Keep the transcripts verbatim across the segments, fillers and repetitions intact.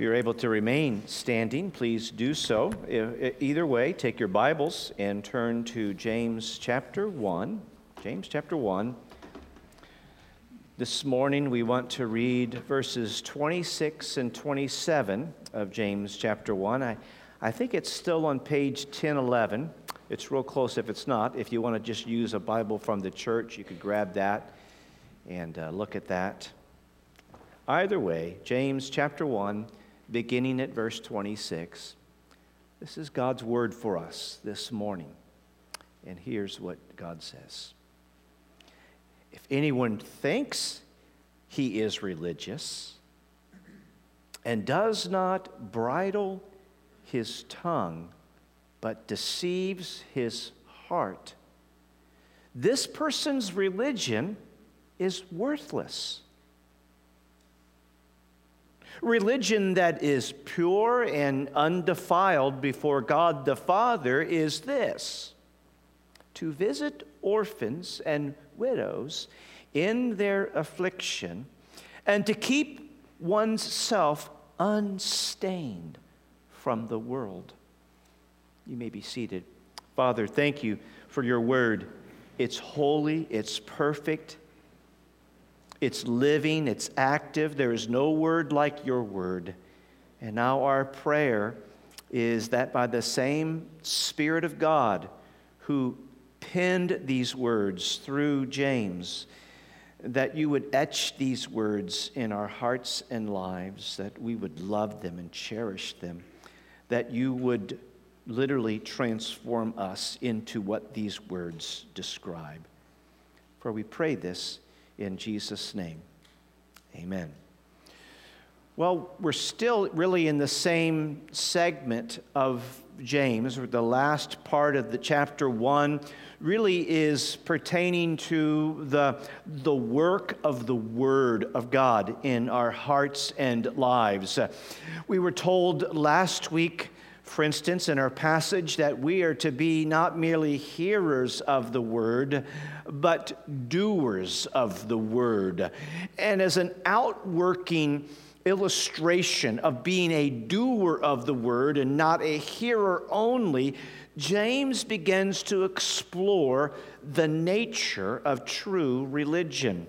If you're able to remain standing, please do so. Either way, take your Bibles and turn to James chapter one. James chapter one. This morning we want to read verses twenty-six and twenty-seven of James chapter one. I, I think it's still on page ten eleven. It's real close if it's not. If you want to just use a Bible from the church, you could grab that and uh, look at that. Either way, James chapter one, beginning at verse twenty-six. This is God's word for us this morning. And here's what God says. If anyone thinks he is religious and does not bridle his tongue, but deceives his heart, this person's religion is worthless. Religion that is pure and undefiled before God the Father is this: to visit orphans and widows in their affliction, and to keep one's self unstained from the world. You may be seated. Father, thank you for your word. It's holy, it's perfect, it's living, it's active. There is no word like your word. And now our prayer is that by the same Spirit of God who penned these words through James, that you would etch these words in our hearts and lives, that we would love them and cherish them, that you would literally transform us into what these words describe. For we pray this in Jesus' name. Amen. Well, we're still really in the same segment of James. The last part of the chapter one really is pertaining to the, the work of the Word of God in our hearts and lives. We were told last week, for instance, in our passage, that we are to be not merely hearers of the word, but doers of the word. And as an outworking illustration of being a doer of the word and not a hearer only, James begins to explore the nature of true religion.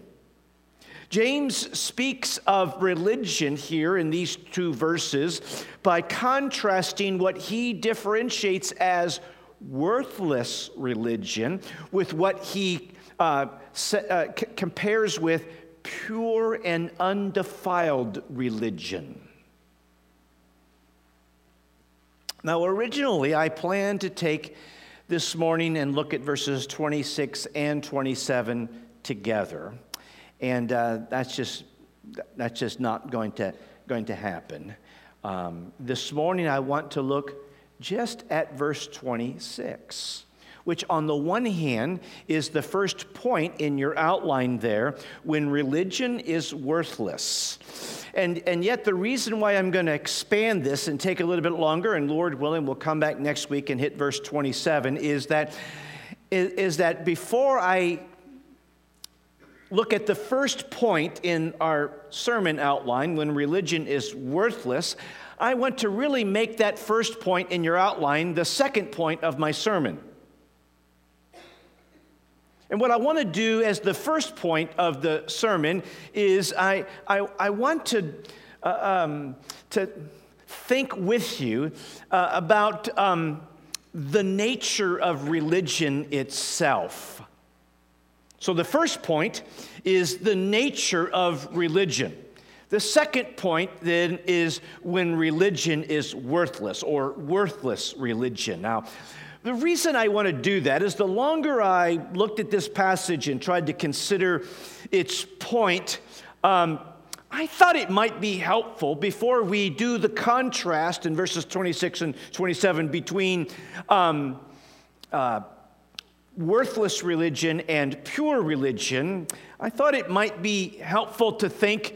James speaks of religion here in these two verses by contrasting what he differentiates as worthless religion with what he uh, c- uh, c- compares with pure and undefiled religion. Now, originally, I planned to take this morning and look at verses twenty-six and twenty-seven together. And uh, that's just that's just not going to going to happen. Um, this morning, I want to look just at verse twenty-six, which on the one hand is the first point in your outline there, when religion is worthless. And, and yet the reason why I'm going to expand this and take a little bit longer, and Lord willing, we'll come back next week and hit verse twenty-seven, is that is, is that before I look at the first point in our sermon outline, when religion is worthless, I want to really make that first point in your outline the second point of my sermon. And what I want to do as the first point of the sermon is I I, I want to uh, um, to think with you uh, about um, the nature of religion itself. So the first point is the nature of religion. The second point then is when religion is worthless, or worthless religion. Now, the reason I want to do that is the longer I looked at this passage and tried to consider its point, um, I thought it might be helpful before we do the contrast in verses twenty-six and twenty-seven between um, uh, worthless religion and pure religion. I thought it might be helpful to think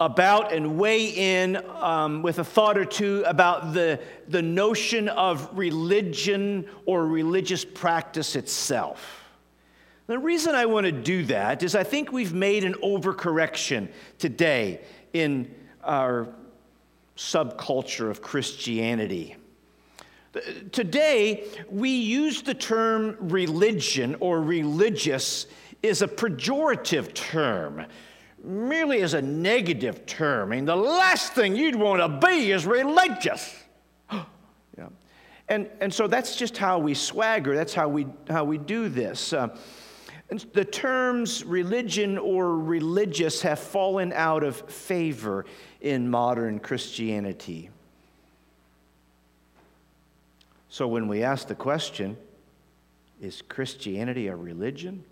about and weigh in um, with a thought or two about the, the notion of religion or religious practice itself. The reason I want to do that is I think we've made an overcorrection today in our subculture of Christianity. Today, we use the term religion or religious is a pejorative term, merely as a negative term. I mean, the last thing you'd want to be is religious. Yeah. And, and so that's just how we swagger. That's how we, how we do this. Uh, the terms religion or religious have fallen out of favor in modern Christianity. So when we ask the question, is Christianity a religion?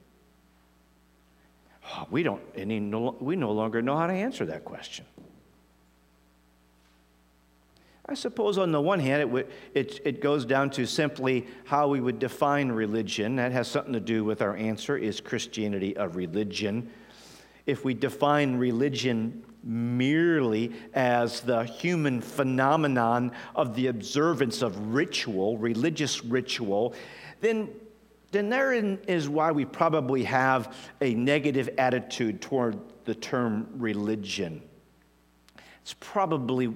Oh, we don't any no, we no longer know how to answer that question. I suppose on the one hand, it, would, it it goes down to simply how we would define religion. That has something to do with our answer, is Christianity a religion? If we define religion merely as the human phenomenon of the observance of ritual, religious ritual, then, then therein is why we probably have a negative attitude toward the term religion. It's probably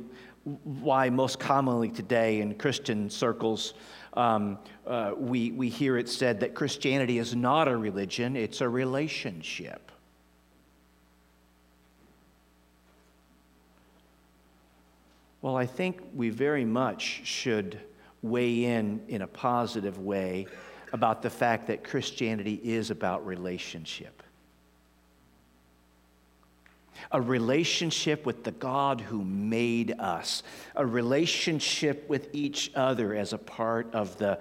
why most commonly today in Christian circles um, uh, we, we hear it said that Christianity is not a religion, it's a relationship. Well, I think we very much should weigh in in a positive way about the fact that Christianity is about relationship. A relationship with the God who made us. A relationship with each other as a part of the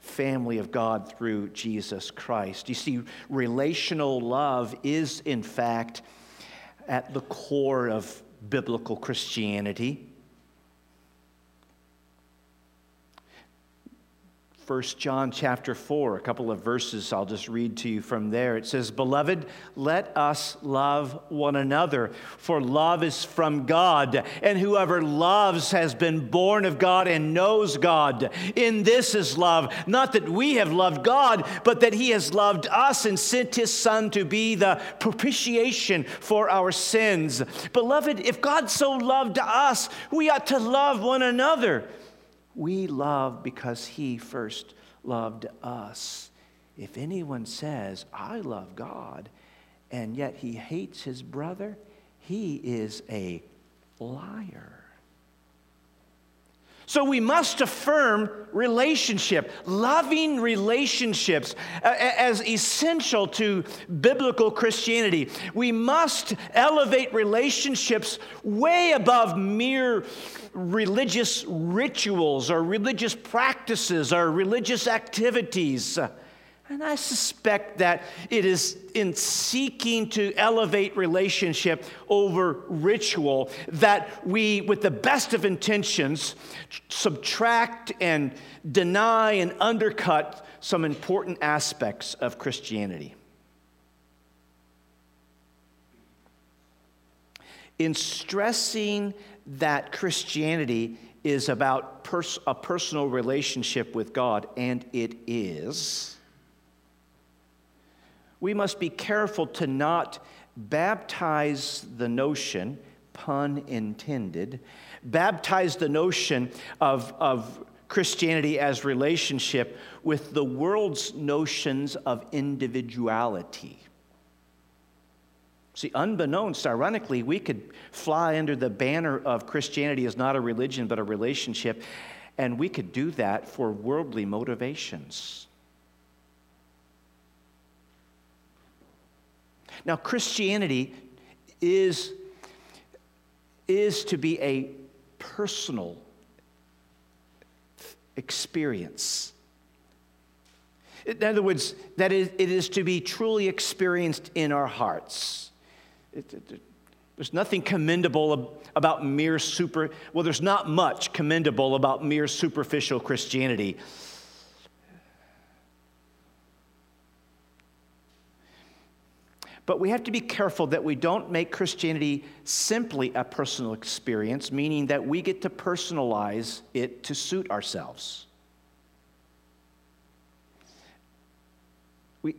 family of God through Jesus Christ. You see, relational love is, in fact, at the core of biblical Christianity. First John chapter four, a couple of verses I'll just read to you from there. It says, "Beloved, let us love one another, for love is from God, and whoever loves has been born of God and knows God. In this is love, not that we have loved God, but that he has loved us and sent his Son to be the propitiation for our sins. Beloved, if God so loved us, we ought to love one another. We love because he first loved us. If anyone says, 'I love God,' and yet he hates his brother, he is a liar." So we must affirm relationship, loving relationships, as essential to biblical Christianity. We must elevate relationships way above mere religious rituals or religious practices or religious activities. And I suspect that it is in seeking to elevate relationship over ritual that we, with the best of intentions, subtract and deny and undercut some important aspects of Christianity. In stressing that Christianity is about pers- a personal relationship with God, and it is, we must be careful to not baptize the notion, pun intended, baptize the notion of, of Christianity as relationship with the world's notions of individuality. See, unbeknownst, ironically, we could fly under the banner of Christianity is not a religion but a relationship, and we could do that for worldly motivations. Now, Christianity is, is to be a personal experience. In other words, that is, it is to be truly experienced in our hearts. It, it, it, there's nothing commendable about mere super, well, there's not much commendable about mere superficial Christianity. But we have to be careful that we don't make Christianity simply a personal experience, meaning that we get to personalize it to suit ourselves. We,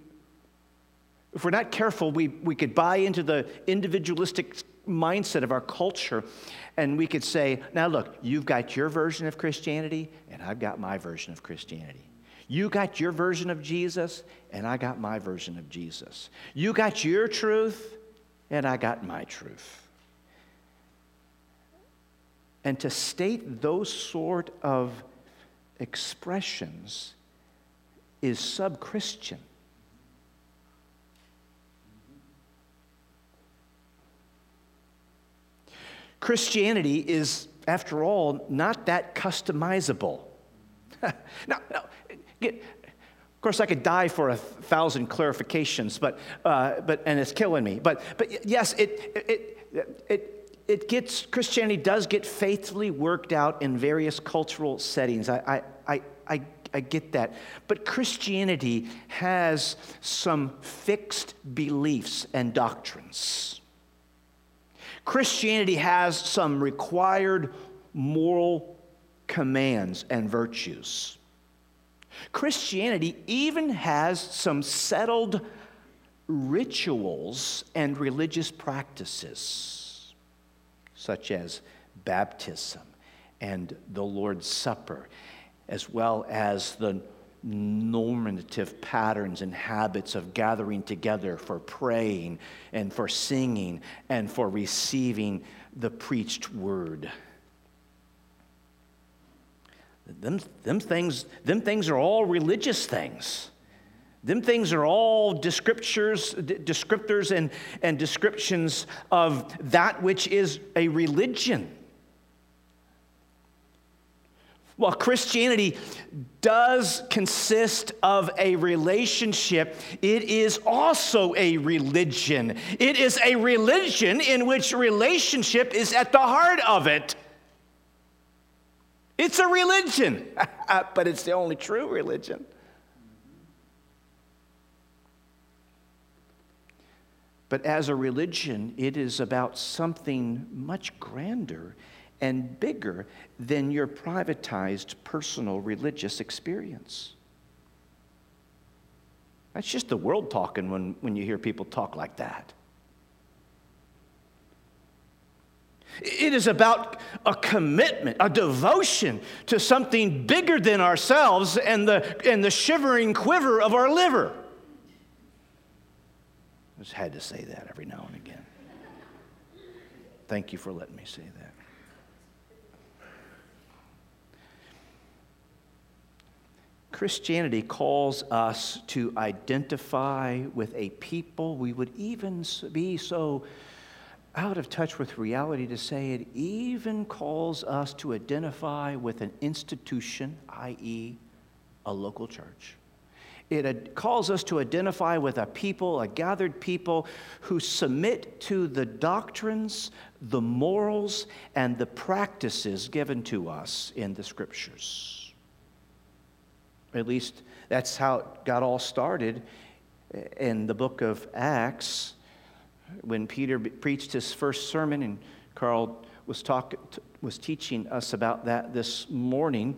if we're not careful, we, we could buy into the individualistic mindset of our culture, and we could say, now look, you've got your version of Christianity, and I've got my version of Christianity. You got your version of Jesus, and I got my version of Jesus. You got your truth, and I got my truth. And to state those sort of expressions is sub-Christian. Christianity is, after all, not that customizable. Now, no, get, of course, I could die for a thousand clarifications, but uh, but and it's killing me. But but yes, it it it it gets Christianity does get faithfully worked out in various cultural settings. I I I I get that, but Christianity has some fixed beliefs and doctrines. Christianity has some required moral commands and virtues. Christianity even has some settled rituals and religious practices, such as baptism and the Lord's Supper, as well as the normative patterns and habits of gathering together for praying and for singing and for receiving the preached word. Them, them things, them things are all religious things. Them things are all descriptors, descriptors and, and descriptions of that which is a religion. Well, Christianity does consist of a relationship. It is also a religion. It is a religion in which relationship is at the heart of it. It's a religion, but it's the only true religion. But as a religion, it is about something much grander and bigger than your privatized personal religious experience. That's just the world talking when, when you hear people talk like that. It is about a commitment, a devotion to something bigger than ourselves and the, and the shivering quiver of our liver. I just had to say that every now and again. Thank you for letting me say that. Christianity calls us to identify with a people. We would even be so out of touch with reality to say it even calls us to identify with an institution, that is a local church. It calls us to identify with a people, a gathered people who submit to the doctrines, the morals, and the practices given to us in the Scriptures. At least that's how it got all started in the book of Acts when Peter preached his first sermon, and Carl was talk, was teaching us about that this morning.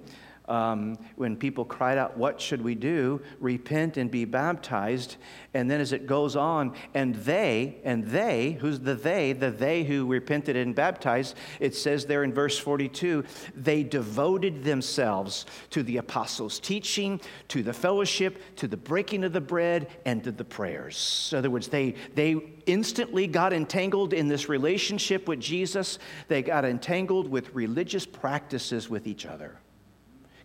Um, when people cried out, what should we do? Repent and be baptized. And then as it goes on, and they, and they, who's the they? The they who repented and baptized, it says there in verse forty-two, they devoted themselves to the apostles' teaching, to the fellowship, to the breaking of the bread, and to the prayers. In other words, they they instantly got entangled in this relationship with Jesus. They got entangled with religious practices with each other,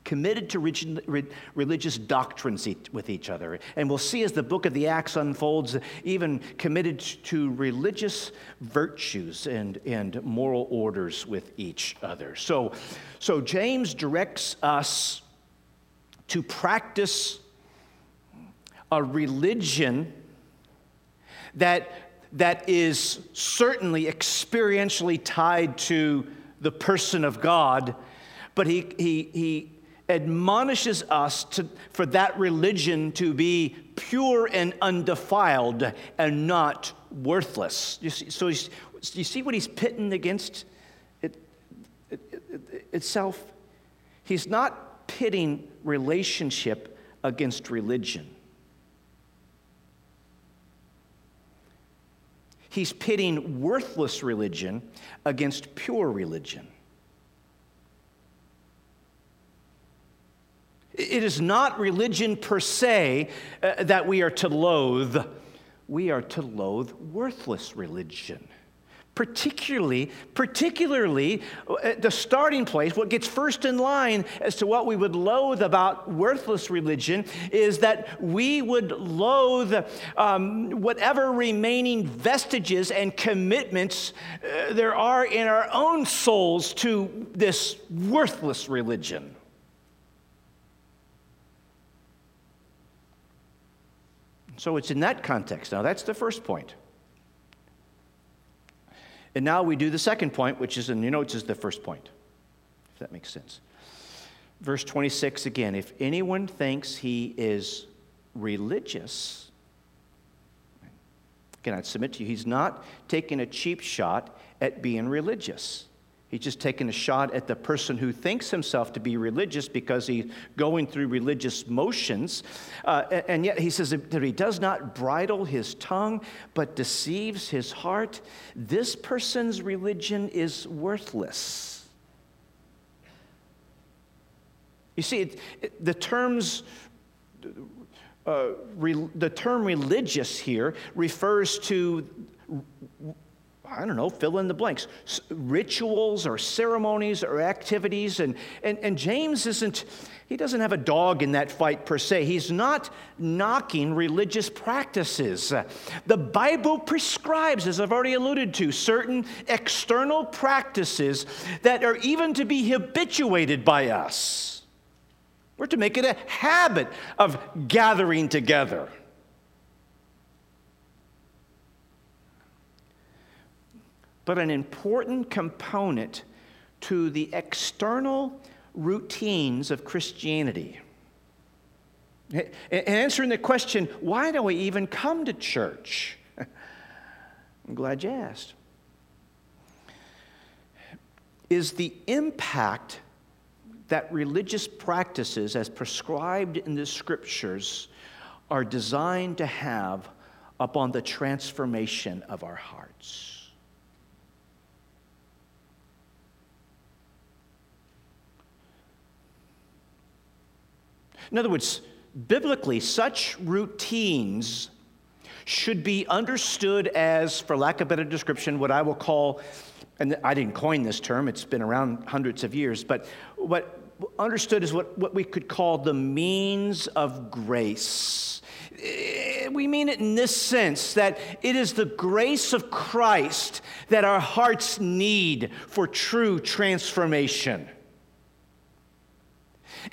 committed to religious doctrines with each other. And we'll see as the book of the Acts unfolds, even committed to religious virtues and, and moral orders with each other. So, so James directs us to practice a religion that, that is certainly experientially tied to the person of God, but he he he admonishes us to, for that religion to be pure and undefiled and not worthless. You see, so he's, you see what he's pitting against it, it, it, itself? He's not pitting relationship against religion. He's pitting worthless religion against pure religion. It is not religion per se uh, that we are to loathe. We are to loathe worthless religion. Particularly, particularly uh, the starting place, what gets first in line as to what we would loathe about worthless religion is that we would loathe um, whatever remaining vestiges and commitments uh, there are in our own souls to this worthless religion. So it's in that context. Now, that's the first point. And now we do the second point, which is in your notes is the first point, if that makes sense. Verse twenty-six again, if anyone thinks he is religious, again, I'd submit to you, he's not taking a cheap shot at being religious. He's just taking a shot at the person who thinks himself to be religious because he's going through religious motions. Uh, and, and yet he says that he does not bridle his tongue, but deceives his heart. This person's religion is worthless. You see, it, it, the terms... Uh, re, the term religious here refers to... I don't know, fill in the blanks, rituals or ceremonies or activities. And, and, and James isn't, he doesn't have a dog in that fight per se. He's not knocking religious practices. The Bible prescribes, as I've already alluded to, certain external practices that are even to be habituated by us. We're to make it a habit of gathering together. But an important component to the external routines of Christianity. And answering the question, why do we even come to church? I'm glad you asked. Is the impact that religious practices as prescribed in the scriptures are designed to have upon the transformation of our hearts. In other words, biblically, such routines should be understood as, for lack of better description, what I will call, and I didn't coin this term, it's been around hundreds of years, but what understood is what, what we could call the means of grace. We mean it in this sense, that it is the grace of Christ that our hearts need for true transformation.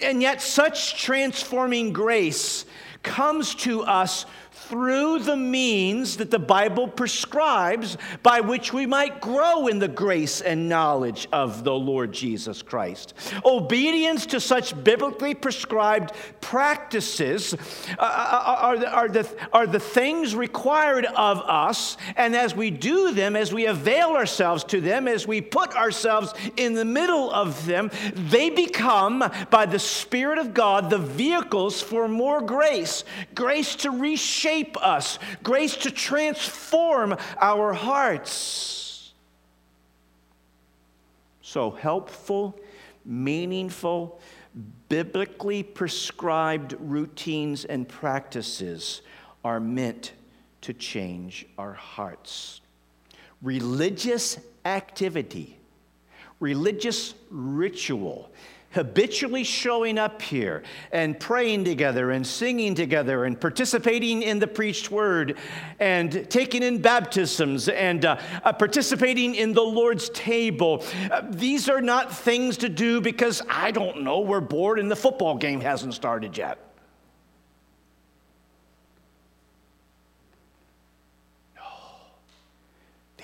And yet such transforming grace comes to us through the means that the Bible prescribes by which we might grow in the grace and knowledge of the Lord Jesus Christ. Obedience to such biblically prescribed practices are the, are the, are the things required of us, and as we do them, as we avail ourselves to them, as we put ourselves in the middle of them, they become, by the Spirit of God, the vehicles for more grace, grace to reshape us, grace to transform our hearts. So helpful, meaningful, biblically prescribed routines and practices are meant to change our hearts. Religious activity, religious ritual, habitually showing up here and praying together and singing together and participating in the preached word and taking in baptisms and uh, uh, participating in the Lord's table. Uh, these are not things to do because, I don't know, we're bored and the football game hasn't started yet. No.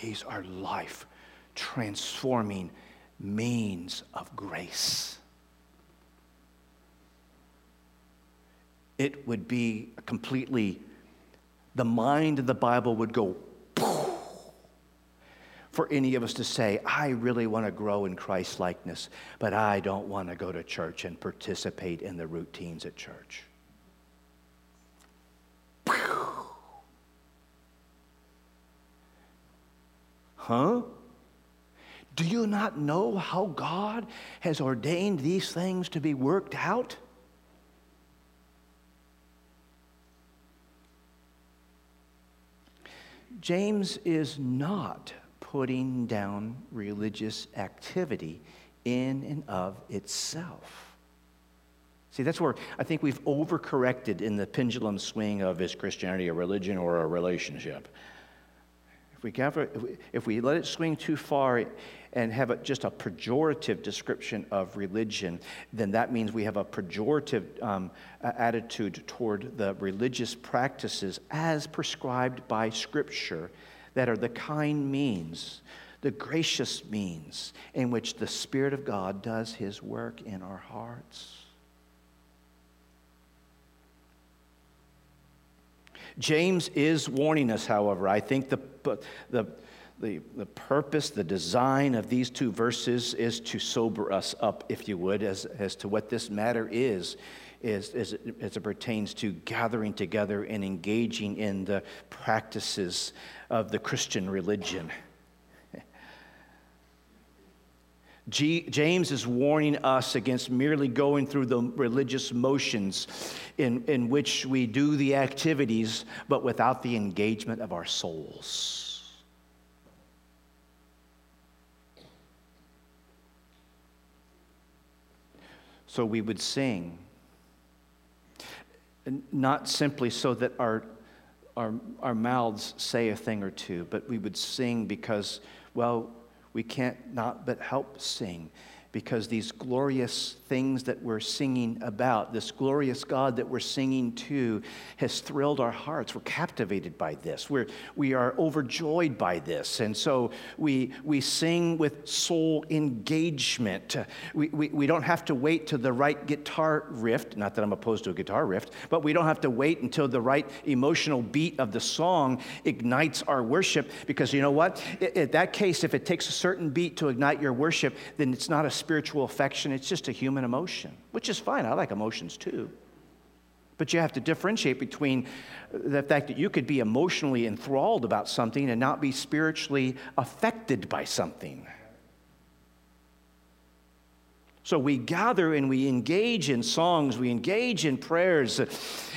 These are life-transforming means of grace. It would be completely, the mind of the Bible would go poof, for any of us to say, I really want to grow in Christ likeness, but I don't want to go to church and participate in the routines at church. Poof. Huh? Do you not know how God has ordained these things to be worked out? James is not putting down religious activity in and of itself. See, that's where I think we've overcorrected in the pendulum swing of, is Christianity a religion or a relationship? If we, gather, if we, if we let it swing too far and have a, just a pejorative description of religion, then that means we have a pejorative um, attitude toward the religious practices as prescribed by Scripture that are the kind means, the gracious means in which the Spirit of God does His work in our hearts. James is warning us, however. I think the, the, the, the purpose, the design of these two verses is to sober us up, if you would, as, as to what this matter is, is, is it, as it pertains to gathering together and engaging in the practices of the Christian religion. G- James is warning us against merely going through the religious motions in, in which we do the activities, but without the engagement of our souls. So we would sing, not simply so that our our, our mouths say a thing or two, but we would sing because, well, we can't not but help sing, because these glorious things that we're singing about, this glorious God that we're singing to, has thrilled our hearts. We're captivated by this. We're, we are overjoyed by this. And so we we sing with soul engagement. We, we, we don't have to wait till the right guitar riff, not that I'm opposed to a guitar riff, but we don't have to wait until the right emotional beat of the song ignites our worship, because you know what? In that case, if it takes a certain beat to ignite your worship, then it's not a spiritual affection, it's just a human emotion, which is fine. I like emotions too. But you have to differentiate between the fact that you could be emotionally enthralled about something and not be spiritually affected by something. So we gather and we engage in songs, we engage in prayers,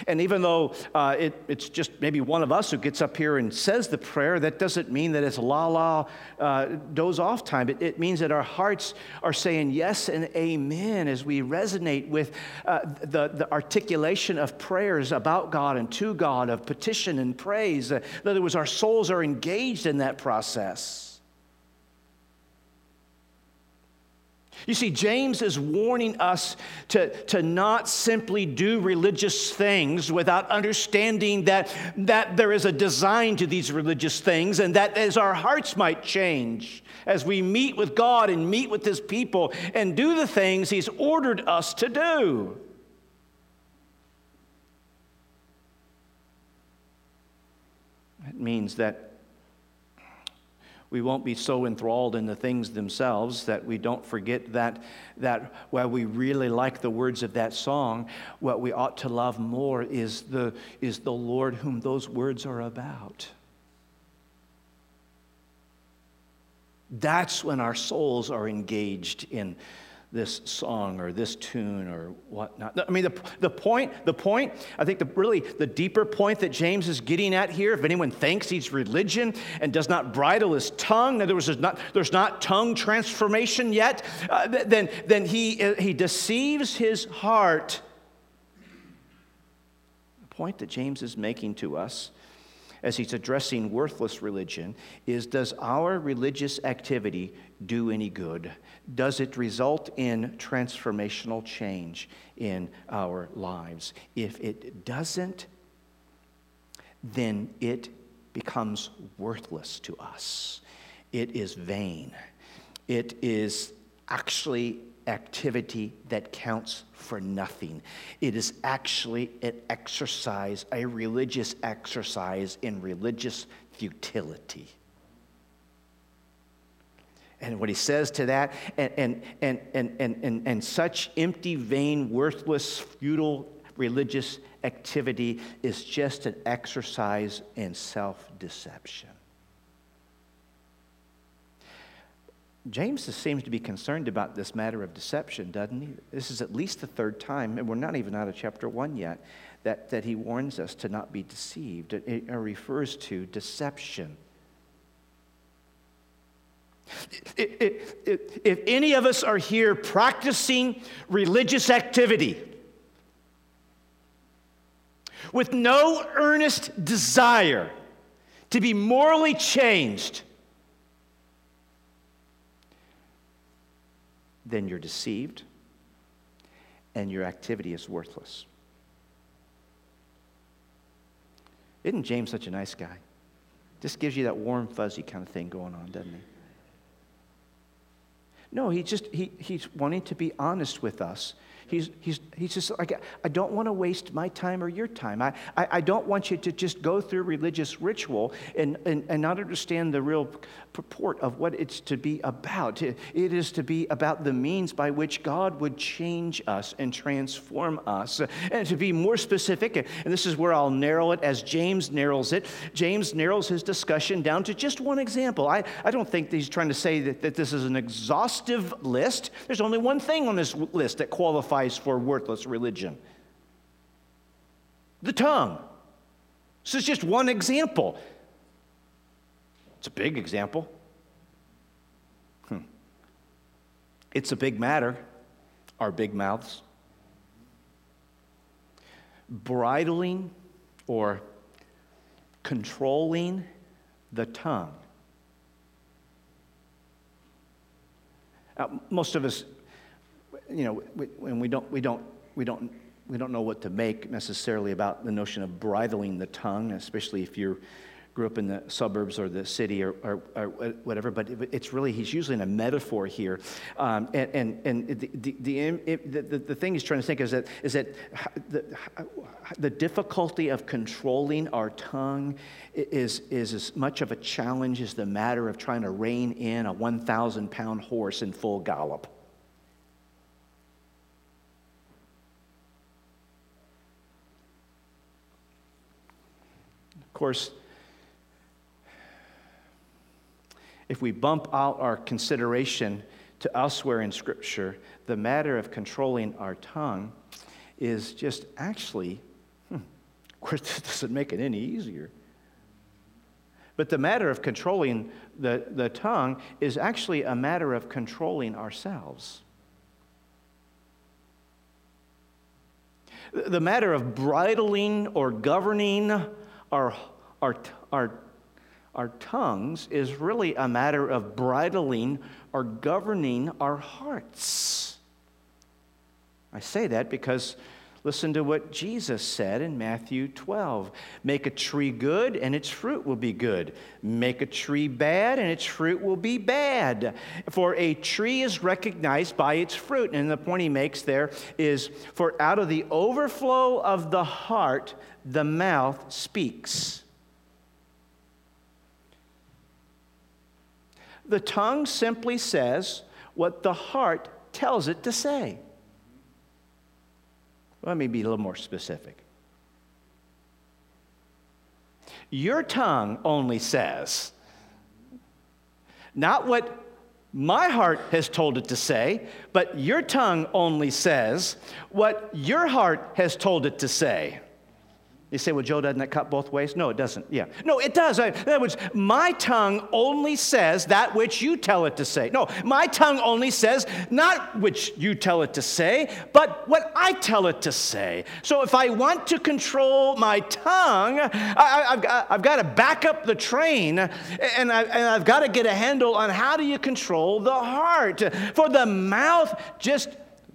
and even though uh, it, it's just maybe one of us who gets up here and says the prayer, that doesn't mean that it's la la uh, doze off time. It, it means that our hearts are saying yes and amen as we resonate with uh, the, the articulation of prayers about God and to God, of petition and praise. In other words, our souls are engaged in that process. You see, James is warning us to, to not simply do religious things without understanding that, that there is a design to these religious things, and that as our hearts might change, as we meet with God and meet with His people and do the things He's ordered us to do. It means that we won't be so enthralled in the things themselves that we don't forget that, that while we really like the words of that song, what we ought to love more is the, is the Lord whom those words are about. That's when our souls are engaged in this song or this tune or whatnot. I mean, the the point, the point, I think the really the deeper point that James is getting at here, if anyone thinks he's religion and does not bridle his tongue, in other words, there's not, there's not tongue transformation yet, uh, then, then he, uh, he deceives his heart. The point that James is making to us as he's addressing worthless religion is, does our religious activity do any good? Does it result in transformational change in our lives? If it doesn't, then it becomes worthless to us. It is vain. It is actually activity that counts for nothing. It is actually an exercise, a religious exercise in religious futility. And what he says to that, and and and and and and, and such empty, vain, worthless, futile religious activity is just an exercise in self-deception. James seems to be concerned about this matter of deception, doesn't he? This is at least the third time, and we're not even out of chapter one yet, that, that he warns us to not be deceived. It, it refers to deception. It, it, it, if any of us are here practicing religious activity with no earnest desire to be morally changed, then you're deceived and your activity is worthless. Isn't James such a nice guy? Just gives you that warm, fuzzy kind of thing going on, doesn't he? No, he just he he's wanting to be honest with us. He's he's he's just like, I don't want to waste my time or your time. I, I, I don't want you to just go through religious ritual and, and, and not understand the real purport of what it's to be about. It is to be about the means by which God would change us and transform us. And to be more specific, and this is where I'll narrow it as James narrows it. James narrows his discussion down to just one example. I, I don't think he's trying to say that, that this is an exhaustive list. There's only one thing on this list that qualifies for worthless religion. The tongue. This is just one example. It's a big example. Hmm. It's a big matter. Our big mouths. Bridling or controlling the tongue. Now, most of us, you know, when we don't, we don't, we don't, we don't know what to make necessarily about the notion of bridling the tongue, especially if you grew up in the suburbs or the city or, or, or whatever. But it's really, he's using a metaphor here, um, and and and the the the, it, the the thing he's trying to think is that is that the the difficulty of controlling our tongue is is as much of a challenge as the matter of trying to rein in a one thousand pound horse in full gallop. Of course, if we bump out our consideration to elsewhere in Scripture, the matter of controlling our tongue is just actually, hmm, of course, this doesn't make it any easier. But the matter of controlling the, the tongue is actually a matter of controlling ourselves. The matter of bridling or governing Our, our our our tongues is really a matter of bridling or governing our hearts. I say that because listen to what Jesus said in Matthew twelve. Make a tree good and its fruit will be good. Make a tree bad and its fruit will be bad. For a tree is recognized by its fruit. And the point he makes there is, for out of the overflow of the heart, the mouth speaks. The tongue simply says what the heart tells it to say. Let me be a little more specific. Your tongue only says, not what my heart has told it to say, but your tongue only says what your heart has told it to say. You say, well, Joe, doesn't that cut both ways? No, it doesn't. Yeah. No, it does. In other words, my tongue only says that which you tell it to say. No, my tongue only says not which you tell it to say, but what I tell it to say. So if I want to control my tongue, I, I've, I've got to back up the train, and, I, and I've got to get a handle on how do you control the heart. For the mouth just,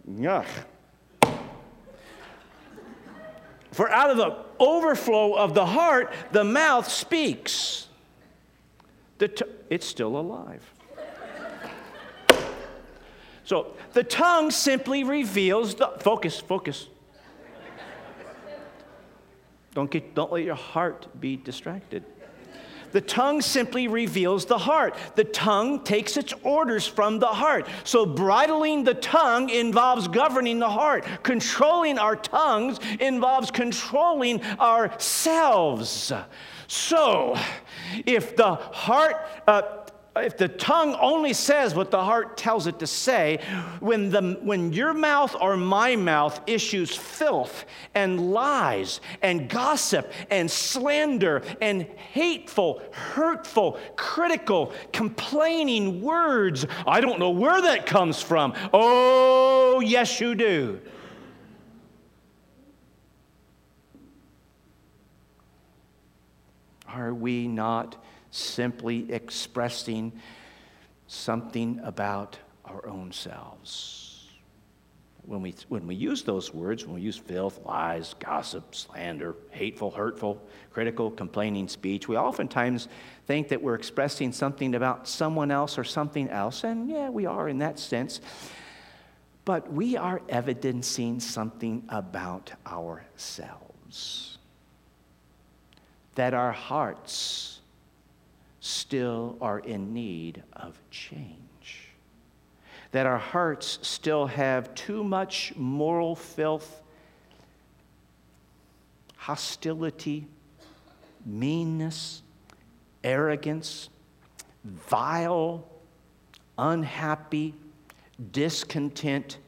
yuck. For out of the overflow of the heart, the mouth speaks. The t- it's still alive. So the tongue simply reveals the focus, focus. Don't get, don't let your heart be distracted. The tongue simply reveals the heart. The tongue takes its orders from the heart. So bridling the tongue involves governing the heart. Controlling our tongues involves controlling ourselves. So if the heart uh, if the tongue only says what the heart tells it to say, when the when your mouth or my mouth issues filth and lies and gossip and slander and hateful, hurtful, critical, complaining words, I don't know where that comes from. Oh, yes, you do. Are we not simply expressing something about our own selves? When we when we use those words, when we use filth, lies, gossip, slander, hateful, hurtful, critical, complaining speech, we oftentimes think that we're expressing something about someone else or something else, and yeah, we are in that sense, but we are evidencing something about ourselves. That our hearts still are in need of change. That our hearts still have too much moral filth, hostility, meanness, arrogance, vile, unhappy, discontent,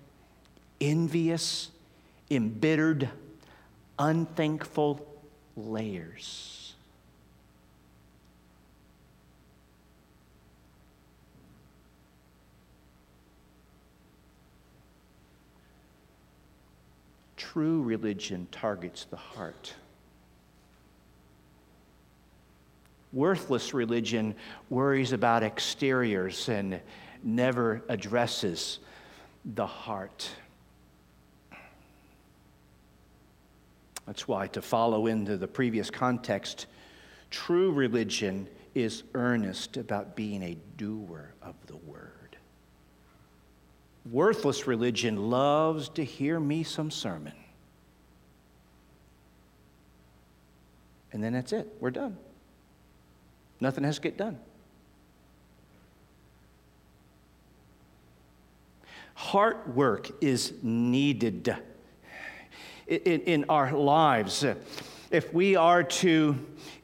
envious, embittered, unthankful layers. True religion targets the heart. Worthless religion worries about exteriors and never addresses the heart. That's why, to follow into the previous context, true religion is earnest about being a doer of the word. Worthless religion loves to hear me some sermon. And then that's it. We're done. Nothing has to get done. Heart work is needed in, in, in our lives. If we are to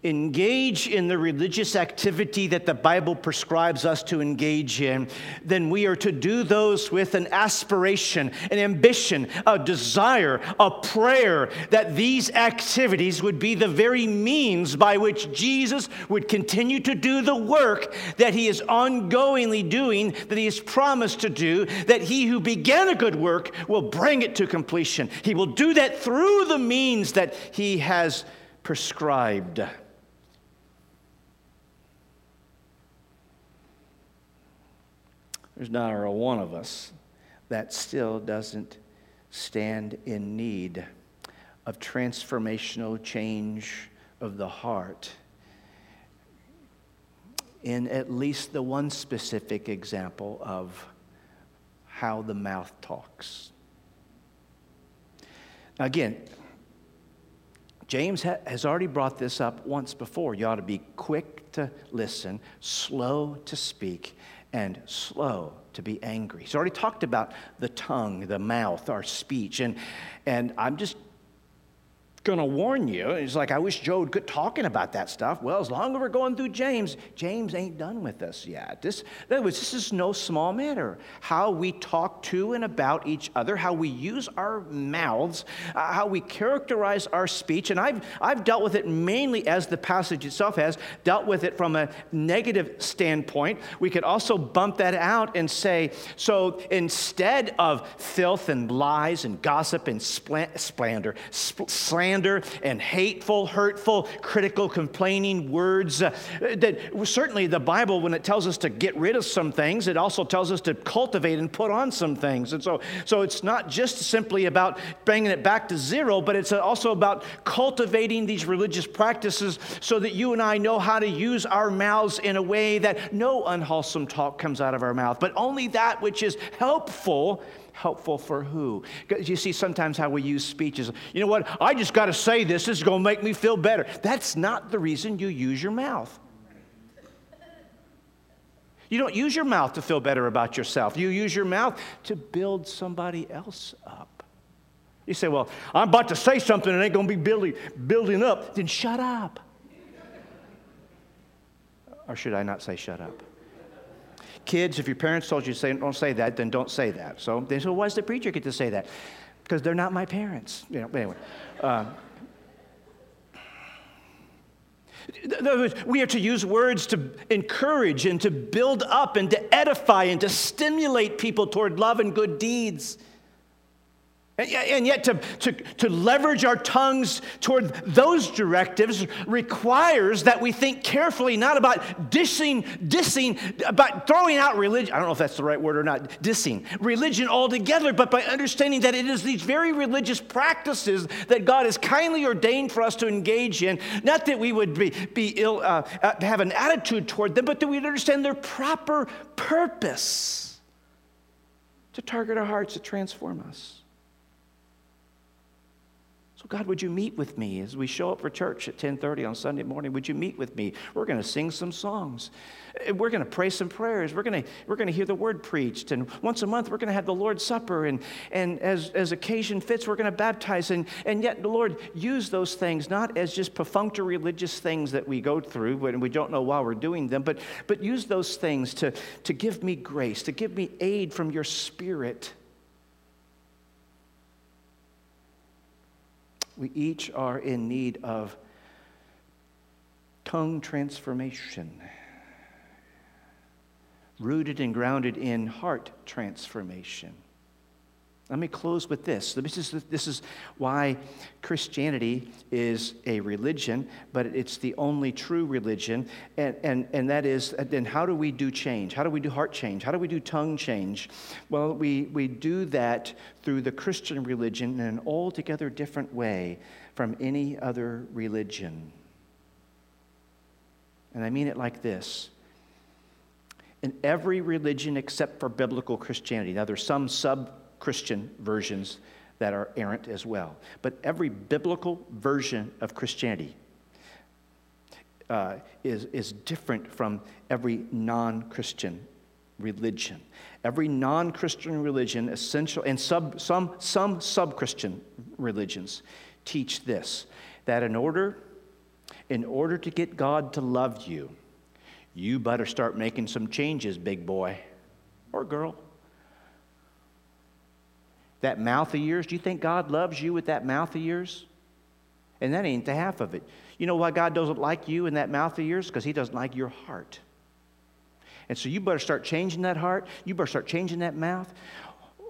engage in the religious activity that the Bible prescribes us to engage in, then we are to do those with an aspiration, an ambition, a desire, a prayer that these activities would be the very means by which Jesus would continue to do the work that he is ongoingly doing, that he has promised to do, that he who began a good work will bring it to completion. He will do that through the means that he has prescribed. There's not a one of us that still doesn't stand in need of transformational change of the heart in at least the one specific example of how the mouth talks. Again, James has already brought this up once before. You ought to be quick to listen, slow to speak, and slow to be angry. He's already talked about the tongue, the mouth, our speech. And and I'm just going to warn you. It's like, I wish Joe would quit talking about that stuff. Well, as long as we're going through James, James ain't done with us yet. This, in other words, this is no small matter. How we talk to and about each other, how we use our mouths, uh, how we characterize our speech. And I've, I've dealt with it mainly as the passage itself has, dealt with it from a negative standpoint. We could also bump that out and say, so instead of filth and lies and gossip and spl- splander, spl- slander, and hateful, hurtful, critical, complaining words. Uh, that certainly the Bible, when it tells us to get rid of some things, it also tells us to cultivate and put on some things. And so, so it's not just simply about bringing it back to zero, but it's also about cultivating these religious practices so that you and I know how to use our mouths in a way that no unwholesome talk comes out of our mouth, but only that which is helpful. Helpful for who? You see, sometimes how we use speech is, you know what, I just got to say this. This is going to make me feel better. That's not the reason you use your mouth. You don't use your mouth to feel better about yourself. You use your mouth to build somebody else up. You say, well, I'm about to say something and ain't going to be building, building up. Then shut up. Or should I not say shut up? Kids, if your parents told you to say, don't say that, then don't say that. So they said, well, why does the preacher get to say that? Because they're not my parents. You know, anyway. Uh, We are to use words to encourage and to build up and to edify and to stimulate people toward love and good deeds. And yet to, to, to leverage our tongues toward those directives requires that we think carefully, not about dissing, dissing, about throwing out religion. I don't know if that's the right word or not, dissing religion altogether, but by understanding that it is these very religious practices that God has kindly ordained for us to engage in. Not that we would be, be ill, uh, have an attitude toward them, but that we'd understand their proper purpose to target our hearts, to transform us. So God, would you meet with me as we show up for church at ten thirty on Sunday morning? Would you meet with me? We're going to sing some songs. We're going to pray some prayers. We're going to we're going to hear the word preached. And once a month, we're going to have the Lord's Supper. And, and as, as occasion fits, we're going to baptize. And, and yet, the Lord, use those things not as just perfunctory religious things that we go through when we don't know why we're doing them, but, but use those things to, to give me grace, to give me aid from your Spirit. We each are in need of tongue transformation, rooted and grounded in heart transformation. Let me close with this. This is, this is why Christianity is a religion, but it's the only true religion, and, and, and that is, then how do we do change? How do we do heart change? How do we do tongue change? Well, we, we do that through the Christian religion in an altogether different way from any other religion. And I mean it like this. In every religion except for biblical Christianity, now there's some sub-Christian versions that are errant as well, but every biblical version of Christianity uh, is, is different from every non-Christian religion. Every non-Christian religion, essential, and sub, some some sub-Christian religions teach this, that in order, in order to get God to love you, you better start making some changes, big boy or girl. That mouth of yours, do you think God loves you with that mouth of yours? And that ain't the half of it. You know why God doesn't like you in that mouth of yours? Because he doesn't like your heart. And so you better start changing that heart. You better start changing that mouth,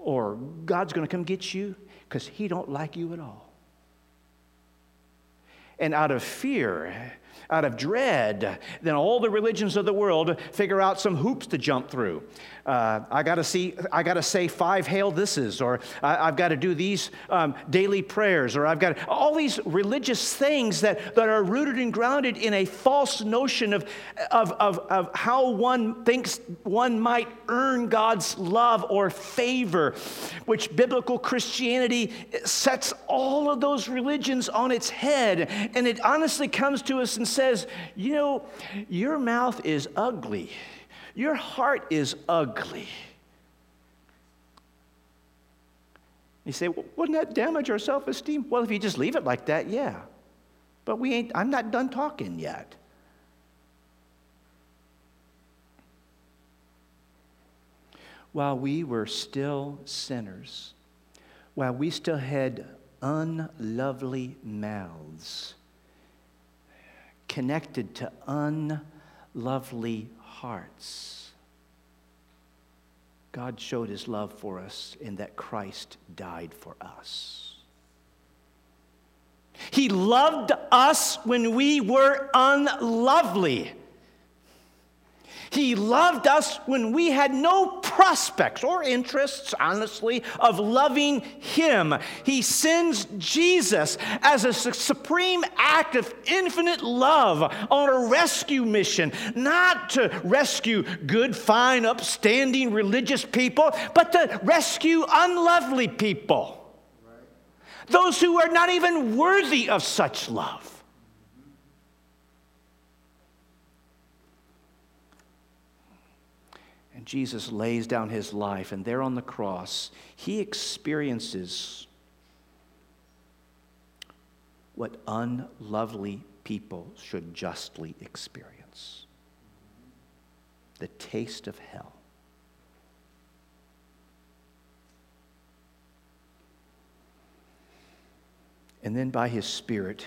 or God's going to come get you because he don't like you at all. And out of fear, out of dread, then all the religions of the world figure out some hoops to jump through. Uh, I gotta see, I gotta say five Hail Thises, or I, I've got to do these um, daily prayers, or I've got all these religious things that, that are rooted and grounded in a false notion of, of of of how one thinks one might earn God's love or favor, which biblical Christianity sets all of those religions on its head. And it honestly comes to us and says, you know, your mouth is ugly. Your heart is ugly. You say, well, wouldn't that damage our self-esteem? Well, if you just leave it like that, yeah. But we ain't, I'm not done talking yet. While we were still sinners, while we still had unlovely mouths connected to unlovely hearts, God showed his love for us in that Christ died for us. He loved us when we were unlovely. He loved us when we had no prospects or interests, honestly, of loving him. He sends Jesus as a supreme act of infinite love on a rescue mission, not to rescue good, fine, upstanding religious people, but to rescue unlovely people, right? Those who are not even worthy of such love. Jesus lays down his life, and there on the cross, he experiences what unlovely people should justly experience: the taste of hell. And then by his Spirit,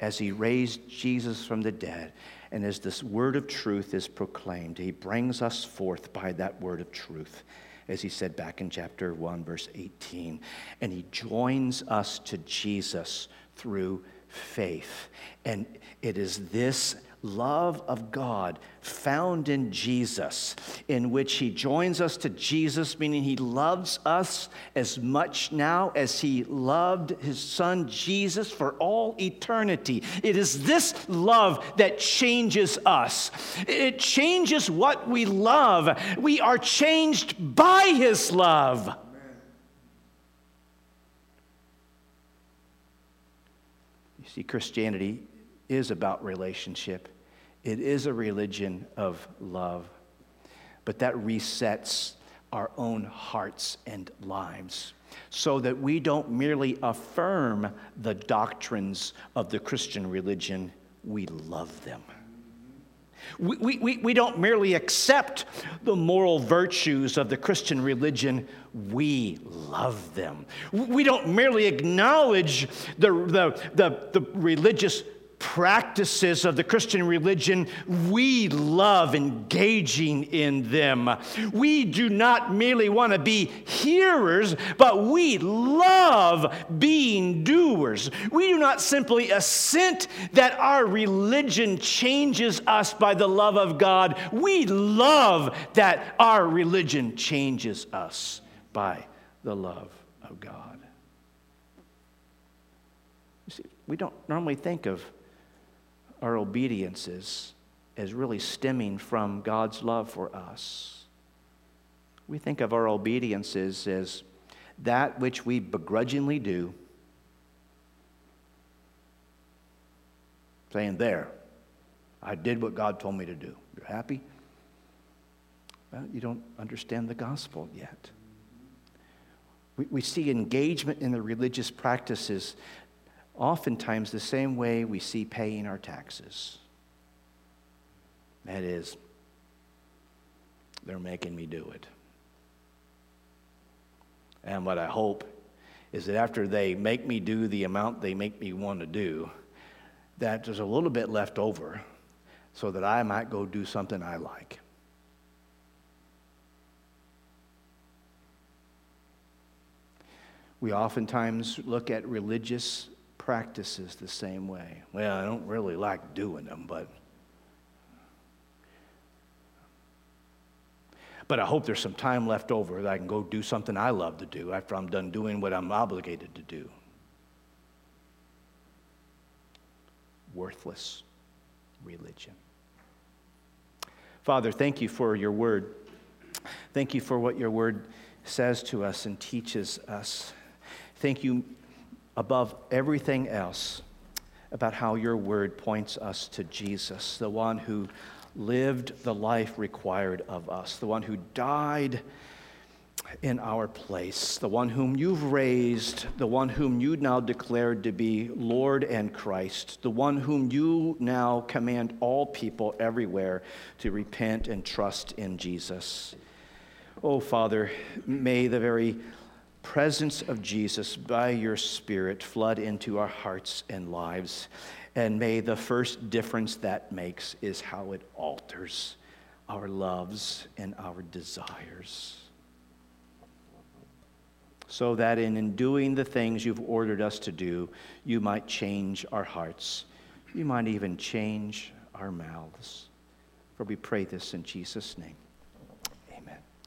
as he raised Jesus from the dead, and as this word of truth is proclaimed, he brings us forth by that word of truth, as he said back in chapter one, verse eighteen. And he joins us to Jesus through faith. And it is this love of God found in Jesus, in which he joins us to Jesus, meaning he loves us as much now as he loved his son Jesus for all eternity. It is this love that changes us. It changes what we love. We are changed by his love. Amen. You see, Christianity is about relationship. It is a religion of love. But that resets our own hearts and lives so that we don't merely affirm the doctrines of the Christian religion, we love them. We, we, we don't merely accept the moral virtues of the Christian religion, we love them. We don't merely acknowledge the, the, the, the religious practices of the Christian religion, we love engaging in them. We do not merely want to be hearers, but we love being doers. We do not simply assent that our religion changes us by the love of God. We love that our religion changes us by the love of God. You see, we don't normally think of our obediences as really stemming from God's love for us. We think of our obediences as that which we begrudgingly do, saying, there, I did what God told me to do. You're happy? Well, you don't understand the gospel yet. We, we see engagement in the religious practices oftentimes the same way we see paying our taxes. That is, they're making me do it. And what I hope is that after they make me do the amount they make me want to do, that there's a little bit left over so that I might go do something I like. We oftentimes look at religious practices the same way. Well, I don't really like doing them, but but I hope there's some time left over that I can go do something I love to do after I'm done doing what I'm obligated to do. Worthless religion. Father, thank you for your word. Thank you for what your word says to us and teaches us. Thank you above everything else about how your word points us to Jesus, the one who lived the life required of us, the one who died in our place, the one whom you've raised, the one whom you now declared to be Lord and Christ, the one whom you now command all people everywhere to repent and trust in Jesus. Oh, Father, may the very presence of Jesus by your Spirit flood into our hearts and lives, and may the first difference that makes is how it alters our loves and our desires, so that in, in doing the things you've ordered us to do, you might change our hearts. You might even change our mouths. For we pray this in Jesus' name.